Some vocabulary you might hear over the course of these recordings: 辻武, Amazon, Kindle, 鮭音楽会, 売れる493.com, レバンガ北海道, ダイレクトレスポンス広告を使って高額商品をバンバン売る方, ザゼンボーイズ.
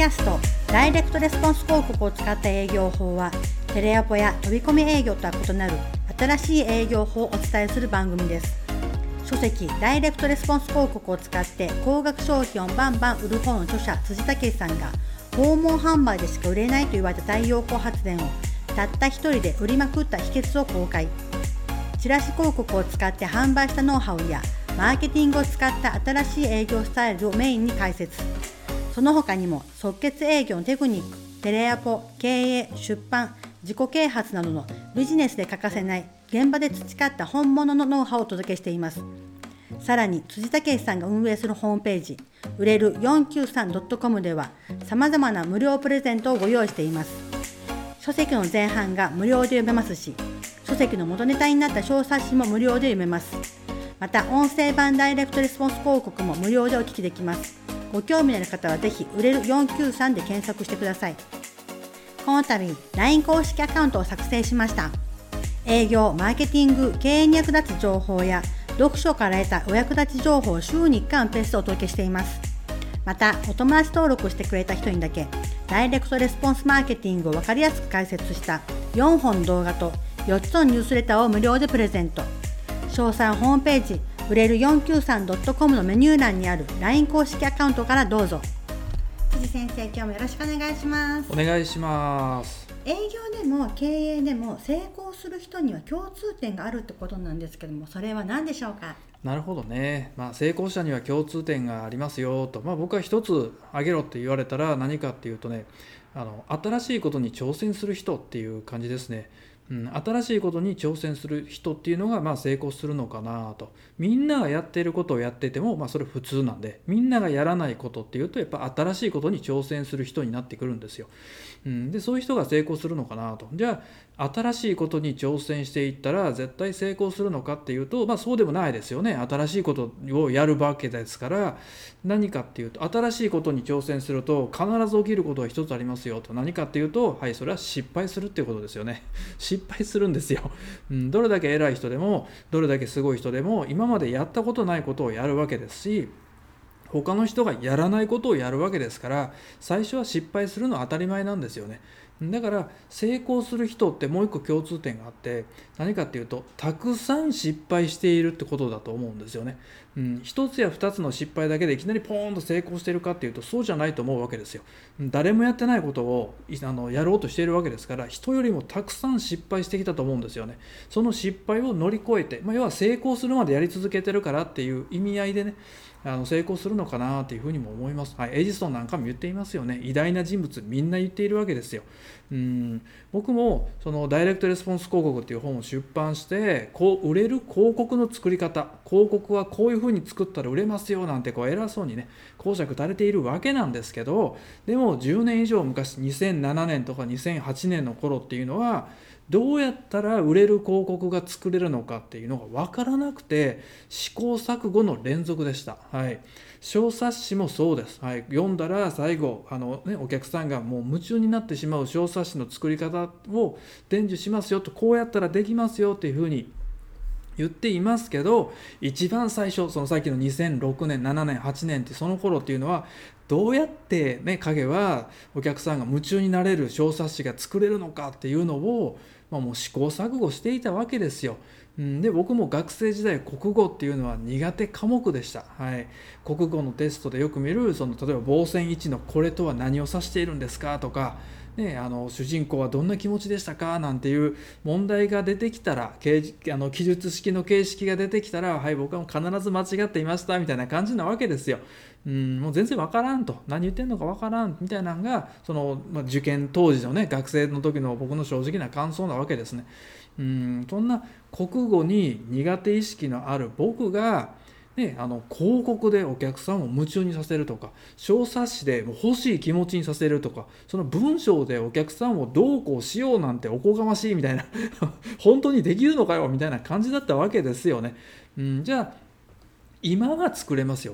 キャスト、ダイレクトレスポンス広告を使った営業法は、テレアポや飛び込み営業とは異なる新しい営業法をお伝えする番組です。書籍ダイレクトレスポンス広告を使って高額商品をバンバン売る方の著者辻武さんが、訪問販売でしか売れないと言われた太陽光発電をたった一人で売りまくった秘訣を公開。チラシ広告を使って販売したノウハウやマーケティングを使った新しい営業スタイルをメインに解説。その他にも即決営業のテクニック、テレアポ、経営、出版、自己啓発などのビジネスで欠かせない現場で培った本物のノウハウをお届けしています。さらに辻武さんが運営するホームページ、売れる 493.com では様々な無料プレゼントをご用意しています。書籍の前半が無料で読めますし、書籍の元ネタになった小冊子も無料で読めます。また音声版ダイレクトレスポンス広告も無料でお聞きできます。ご興味のある方はぜひ売れる493で検索してください。この度 LINE 公式アカウントを作成しました。営業、マーケティング、経営に役立つ情報や読書から得たお役立ち情報を週に1回ペースでお届けしています。またお友達登録してくれた人にだけダイレクトレスポンスマーケティングを分かりやすく解説した4本動画と4つのニュースレターを無料でプレゼント。詳細はホームページ売れる 493.com のメニュー欄にある LINE 公式アカウントからどうぞ。辻先生、今日もよろしくお願いします。お願いします。営業でも経営でも成功する人には共通点があるってことなんですけども、それは何でしょうか？なるほどね、成功者には共通点がありますよと、僕は一つ挙げろって言われたら何かっていうとね、新しいことに挑戦する人っていう感じですね。新しいことに挑戦する人っていうのが成功するのかなと。みんながやっていることをやっててもそれ普通なんで、みんながやらないことっていうとやっぱ新しいことに挑戦する人になってくるんですよ。でそういう人が成功するのかなと。じゃあ新しいことに挑戦していったら絶対成功するのかっていうと、そうでもないですよね。新しいことをやるわけですから、何かっていうと新しいことに挑戦すると必ず起きることが一つありますよと。何かっていうと、はい、それは失敗するっていうことですよね。失敗するんですよ。どれだけ偉い人でもどれだけすごい人でも今までやったことないことをやるわけですし、他の人がやらないことをやるわけですから、最初は失敗するのは当たり前なんですよね。だから成功する人ってもう一個共通点があって、何かっていうとたくさん失敗しているってことだと思うんですよね。一つや二つの失敗だけでいきなりポーンと成功しているかっていうとそうじゃないと思うわけですよ。誰もやってないことをやろうとしているわけですから、人よりもたくさん失敗してきたと思うんですよね。その失敗を乗り越えて、要は成功するまでやり続けてるからっていう意味合いでね、成功するのかなというふうにも思います、エジソンなんかも言っていますよね。偉大な人物みんな言っているわけですよ。僕もそのダイレクトレスポンス広告という本を出版して、売れる広告の作り方、広告はこういうふうに作ったら売れますよなんて偉そうにね講釈垂れているわけなんですけど、でも10年以上昔、2007年とか2008年の頃っていうのはどうやったら売れる広告が作れるのかっていうのが分からなくて、試行錯誤の連続でした、小冊子もそうです、読んだら最後お客さんがもう夢中になってしまう小冊子の作り方を伝授しますよと、こうやったらできますよっていうふうに言っていますけど、一番最初、そのさっきの2006年7年8年ってその頃っていうのはどうやって影はお客さんが夢中になれる小冊子が作れるのかっていうのをもう試行錯誤していたわけですよ。で僕も学生時代、国語っていうのは苦手科目でした、国語のテストでよく見る例えば棒線1のこれとは何を指しているんですかとか、主人公はどんな気持ちでしたかなんていう問題が出てきたら、記述式の形式が出てきたら、僕は必ず間違っていましたみたいな感じなわけですよ。もう全然わからんと、何言ってんのかわからんみたいなのが受験当時の学生の時の僕の正直な感想なわけですね。そんな国語に苦手意識のある僕が広告でお客さんを夢中にさせるとか、小冊子で欲しい気持ちにさせるとか、その文章でお客さんをどうこうしようなんておこがましいみたいな本当にできるのかよみたいな感じだったわけですよね。じゃあ今は作れます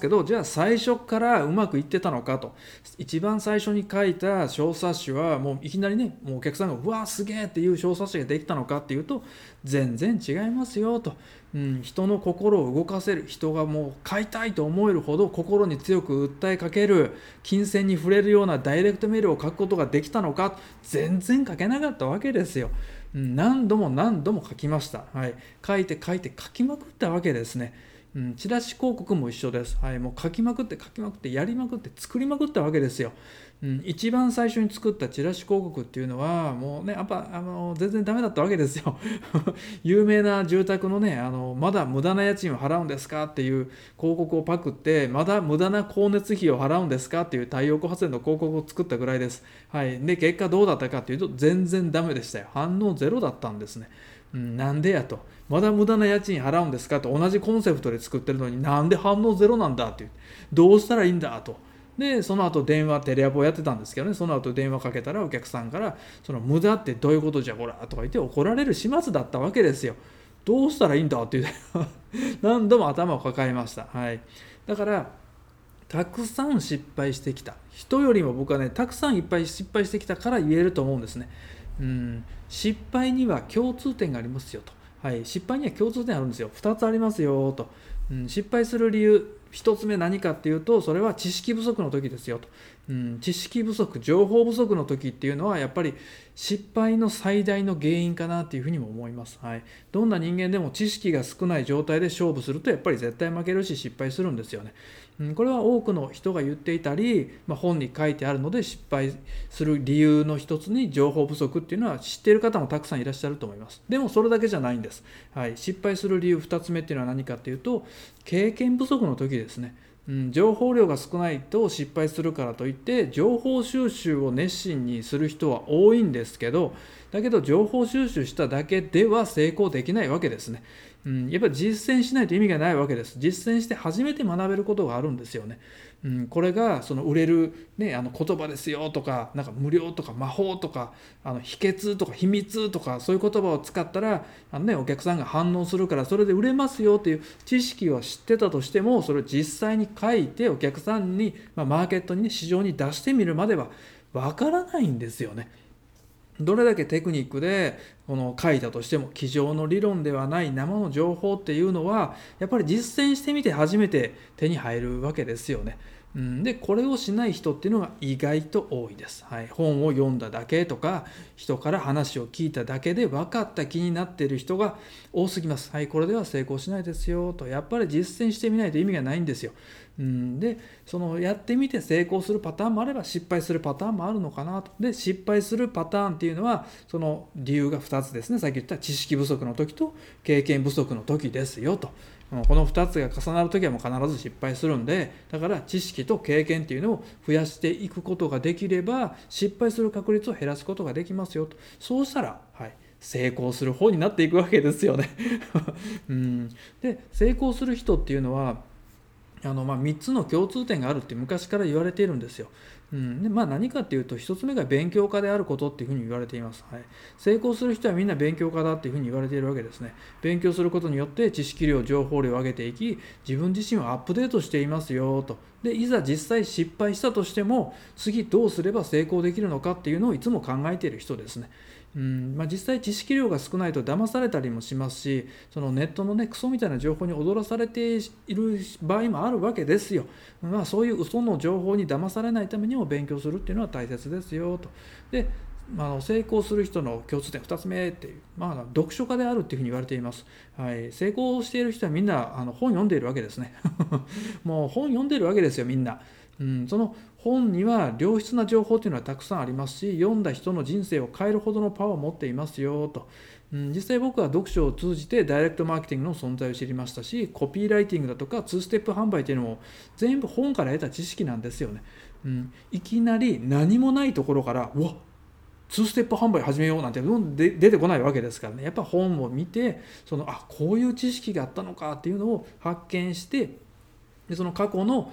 けど、じゃあ最初からうまくいってたのかと。一番最初に書いた小冊子はもういきなりね、もうお客さんがうわーすげーっていう小冊子ができたのかっていうと全然違いますよと、人の心を動かせる、人がもう買いたいと思えるほど心に強く訴えかける、金銭に触れるようなダイレクトメールを書くことができたのか、全然書けなかったわけですよ。何度も書きました、はい、書いて書きまくったわけですね。チラシ広告も一緒です、はい、もう書きまくってやりまくって作りまくったわけですよ、一番最初に作ったチラシ広告っていうのはもうね、やっぱ全然ダメだったわけですよ有名な住宅のね、まだ無駄な家賃を払うんですかっていう広告をパクって、まだ無駄な光熱費を払うんですかっていう太陽光発電の広告を作ったぐらいです、はい、で結果どうだったかっていうと全然ダメでしたよ。反応ゼロだったんですね。なんでやと、まだ無駄な家賃払うんですかと、同じコンセプトで作ってるのになんで反応ゼロなんだっていう、どうしたらいいんだと。でその後電話、テレアポをやってたんですけどね、その後電話かけたらお客さんからその無駄ってどういうことじゃこらとか言って怒られる始末だったわけですよ。どうしたらいいんだっていう何度も頭を抱えました、はい、だからたくさん失敗してきた人よりも僕はね、たくさんいっぱい失敗してきたから言えると思うんですね。失敗には共通点がありますよと、はい、失敗には共通点あるんですよ。2つありますよと、失敗する理由1つ目何かっていうと、それは知識不足の時ですよと、知識不足、情報不足の時っていうのはやっぱり失敗の最大の原因かなっていうふうにも思います、はい、どんな人間でも知識が少ない状態で勝負するとやっぱり絶対負けるし失敗するんですよね、これは多くの人が言っていたり、本に書いてあるので、失敗する理由の一つに情報不足っていうのは知っている方もたくさんいらっしゃると思います。でもそれだけじゃないんです、はい、失敗する理由2つ目っていうのは何かっていうと、経験不足の時ですね、情報量が少ないと失敗するからといって情報収集を熱心にする人は多いんですけど、だけど情報収集しただけでは成功できないわけですね、やっぱり実践しないと意味がないわけです。実践して初めて学べることがあるんですよね、これがその売れる、ね、言葉ですよとか、なんか無料とか魔法とか秘訣とか秘密とか、そういう言葉を使ったらお客さんが反応するからそれで売れますよという知識は知ってたとしても、それを実際に書いてお客さんに、マーケットに、市場に出してみるまではわからないんですよね。どれだけテクニックで書いたとしても、机上の理論ではない生の情報っていうのはやっぱり実践してみて初めて手に入るわけですよね。でこれをしない人っていうのが意外と多いです、はい、本を読んだだけとか人から話を聞いただけで分かった気になっている人が多すぎます、はい、これでは成功しないですよと、やっぱり実践してみないと意味がないんですよ。でそのやってみて成功するパターンもあれば失敗するパターンもあるのかなと。で失敗するパターンっていうのはその理由が2つですね。さっき言った知識不足の時と経験不足の時ですよと、この2つが重なるときはもう必ず失敗するんで、だから知識と経験っていうのを増やしていくことができれば失敗する確率を減らすことができますよと。そうしたら、はい、成功する方になっていくわけですよねで成功する人っていうのは3つの共通点があるって昔から言われているんですよ。で何かっていうと、1つ目が勉強家であることっていうふうに言われています、はい、成功する人はみんな勉強家だっていうふうに言われているわけですね。勉強することによって知識量、情報量を上げていき、自分自身をアップデートしていますよと。でいざ実際失敗したとしても次どうすれば成功できるのかっていうのをいつも考えている人ですね。実際知識量が少ないと騙されたりもしますし、そのネットのクソみたいな情報に踊らされている場合もあるわけですよ。そういう嘘の情報に騙されないためにも勉強するっていうのは大切ですよと。で成功する人の共通点2つ目っていう、読書家であるっていうふうに言われています、はい、成功している人はみんな本読んでいるわけですねもう本読んでいるわけですよみんな、その本には良質な情報というのはたくさんありますし、読んだ人の人生を変えるほどのパワーを持っていますよと。実際僕は読書を通じてダイレクトマーケティングの存在を知りましたし、コピーライティングだとか2ステップ販売というのも全部本から得た知識なんですよね、いきなり何もないところからうわっ2ステップ販売始めようなんて出てこないわけですからね。やっぱ本を見てこういう知識があったのかっていうのを発見して、でその過去の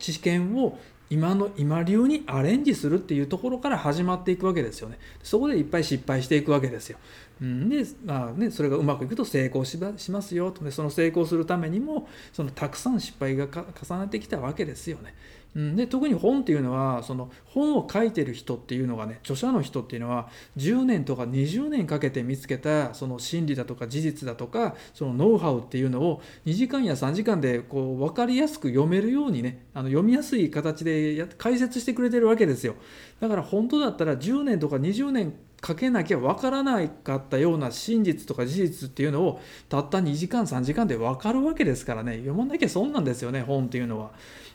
知見を今流にアレンジするっていうところから始まっていくわけですよね。そこでいっぱい失敗していくわけですよ。で、まあね、それがうまくいくと成功しますよと。その成功するためにもそのたくさん失敗が重ねてきたわけですよね。で、特に本っていうのは、その本を書いてる人っていうのがね、著者の人っていうのは10年とか20年かけて見つけたその真理だとか事実だとかそのノウハウっていうのを2時間や3時間でこう分かりやすく読めるようにね、読みやすい形で解説してくれてるわけですよ。だから本当だったら10年とか20年かけなきゃ分からないかったような真実とか事実っていうのをたった2時間3時間で分かるわけですからね。読まなきゃ損なんですよね、本っていうのは。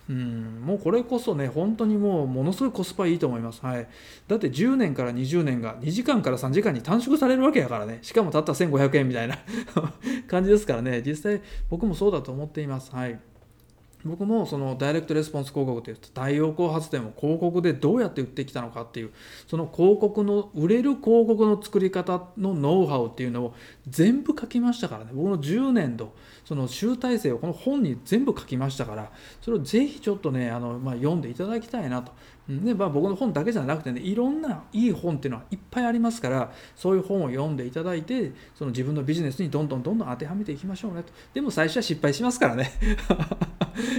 もうこれこそね、本当にものすごいコスパいいと思います。はい。だって10年から20年が2時間から3時間に短縮されるわけやからね。しかもたった1500円みたいな感じですからね。実際僕もそうだと思っています。はい。僕もそのダイレクトレスポンス広告という太陽光発電を広告でどうやって売ってきたのかっていう、その広告の売れる広告の作り方のノウハウっていうのを全部書きましたからね。僕の10年度その集大成をこの本に全部書きましたから、それをぜひちょっとね、読んでいただきたいなと。で、僕の本だけじゃなくてね、いろんないい本っていうのはいっぱいありますから、そういう本を読んでいただいて、その自分のビジネスにどんどん当てはめていきましょうねと。でも最初は失敗しますからね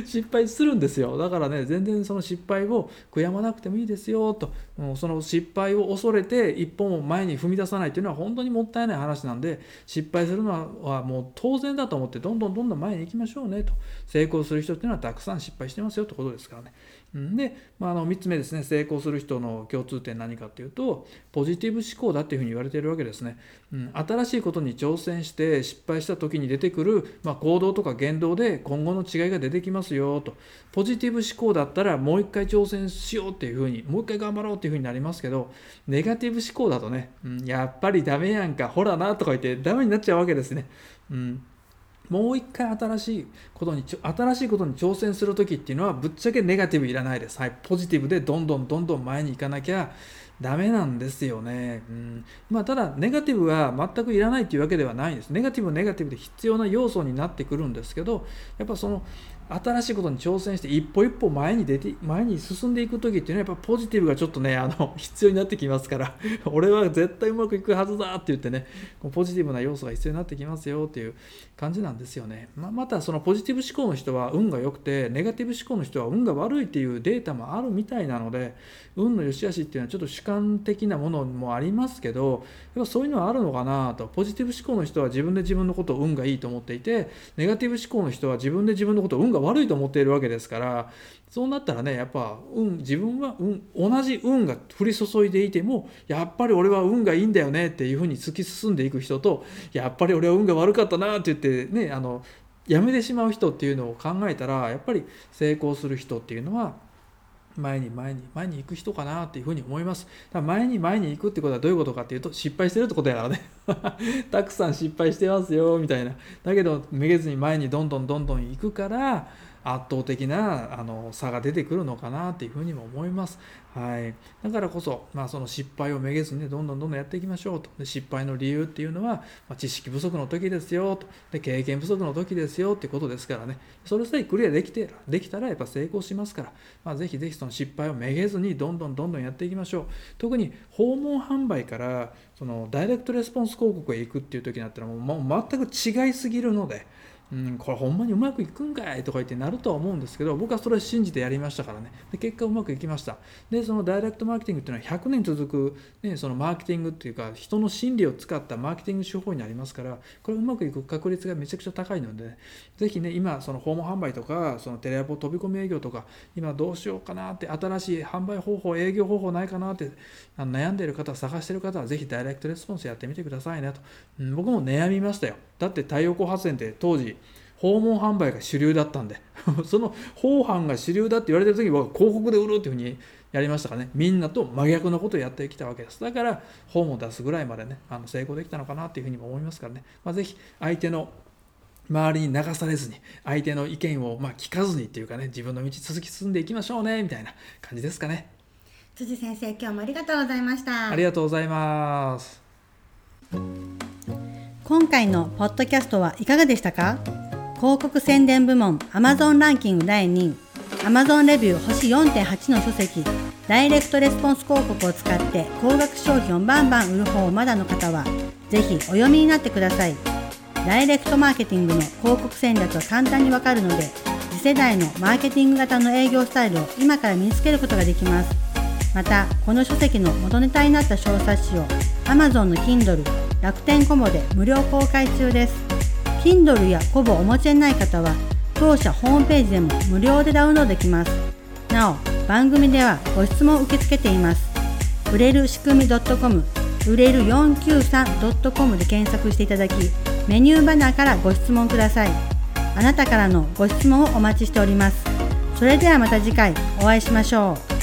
失敗するんですよ。だからね、全然その失敗を悔やまなくてもいいですよと。その失敗を恐れて一歩を前に踏み出さないというのは本当にもったいない話なんで、失敗するのはもう当然だと思ってどんどん前に行きましょうねと。成功する人っていうのはたくさん失敗してますよってことですからね。で、3つ目ですね、成功する人の共通点何かっていうと、ポジティブ思考だっていうふうに言われているわけですね。新しいことに挑戦して失敗した時に出てくる、行動とか言動で今後の違いが出てきますよと。ポジティブ思考だったらもう一回挑戦しようっていうふうに、もう一回頑張ろうっていうふうになりますけど、ネガティブ思考だとね、やっぱりダメやんか、ほらなとか言ってダメになっちゃうわけですね。もう一回新しいことに挑戦するときっていうのは、ぶっちゃけネガティブいらないです。はい、ポジティブでどんどん前に行かなきゃダメなんですよね。ただネガティブは全くいらないというわけではないです。ネガティブで必要な要素になってくるんですけど、やっぱその新しいことに挑戦して一歩一歩前に進んでいくときっていうのは、やっぱポジティブがちょっとね、必要になってきますから俺は絶対うまくいくはずだって言ってね、ポジティブな要素が必要になってきますよっていう感じなんですよね。またそのポジティブ思考の人は運が良くて、ネガティブ思考の人は運が悪いっていうデータもあるみたいなので、運の良し悪しっていうのはちょっと主観的なものもありますけど、やっぱそういうのはあるのかなと。ポジティブ思考の人は自分のことを運がいいと思っていて、ネガティブ思考の人は自分のことを運が悪いと思っているわけですから、そうなったらね、やっぱ自分は同じ運が降り注いでいても、やっぱり俺は運がいいんだよねっていうふうに突き進んでいく人と、やっぱり俺は運が悪かったなって言ってね、やめてしまう人っていうのを考えたら、やっぱり成功する人っていうのは前に行く人かなっていうふうに思います。だから前に行くってことはどういうことかっていうと、失敗してるってことやからね。たくさん失敗してますよみたいな。だけどめげずに前にどんどん行くから、圧倒的な差が出てくるのかなっていうふうにも思います。はい。だからこそ、その失敗をめげずにね、どんどんやっていきましょうと。で、失敗の理由っていうのは、知識不足の時ですよと。で、経験不足の時ですよってことですからね。それさえクリアできたらやっぱ成功しますから、ぜひその失敗をめげずにどんどんやっていきましょう。特に訪問販売からそのダイレクトレスポンス広告へ行くっていう時になったら、もう全く違いすぎるので、これほんまにうまくいくんかいとか言ってなるとは思うんですけど、僕はそれを信じてやりましたからね。で、結果うまくいきました。で、そのダイレクトマーケティングっていうのは100年続く、ね、そのマーケティングっていうか、人の心理を使ったマーケティング手法になりますから、これうまくいく確率がめちゃくちゃ高いので、ね、ぜひね、今その訪問販売とか、そのテレアポ飛び込み営業とか、今どうしようかなって、新しい販売方法、営業方法ないかなって悩んでいる方、探している方はぜひダイレクトレスポンスやってみてくださいねと。僕も悩みましたよ。だって太陽光発電って当時訪問販売が主流だったんでその訪販が主流だって言われてる時に、僕は広告で売るっていうふうにやりましたからね。みんなと真逆のことをやってきたわけです。だから本を出すぐらいまでね、成功できたのかなっていうふうにも思いますからね。ぜひ相手の周りに流されずに、相手の意見を聞かずにっていうかね、自分の道続き進んでいきましょうねみたいな感じですかね。辻先生、今日もありがとうございました。ありがとうございます。今回のポッドキャストはいかがでしたか？広告宣伝部門 Amazon ランキング第2位、Amazon レビュー星 4.8 の書籍ダイレクトレスポンス広告を使って高額商品をバンバン売る方をまだの方はぜひお読みになってください。ダイレクトマーケティングの広告戦略は簡単にわかるので、次世代のマーケティング型の営業スタイルを今から身につけることができます。また、この書籍の元ネタになった小冊子を Amazon の Kindle、楽天コボで無料公開中です。Kindle やコボをお持ちでない方は、当社ホームページでも無料でダウンロードできます。なお、番組ではご質問を受け付けています。売れる仕組み .com、売れる 493.com で検索していただき、メニューバナーからご質問ください。あなたからのご質問をお待ちしております。それではまた次回お会いしましょう。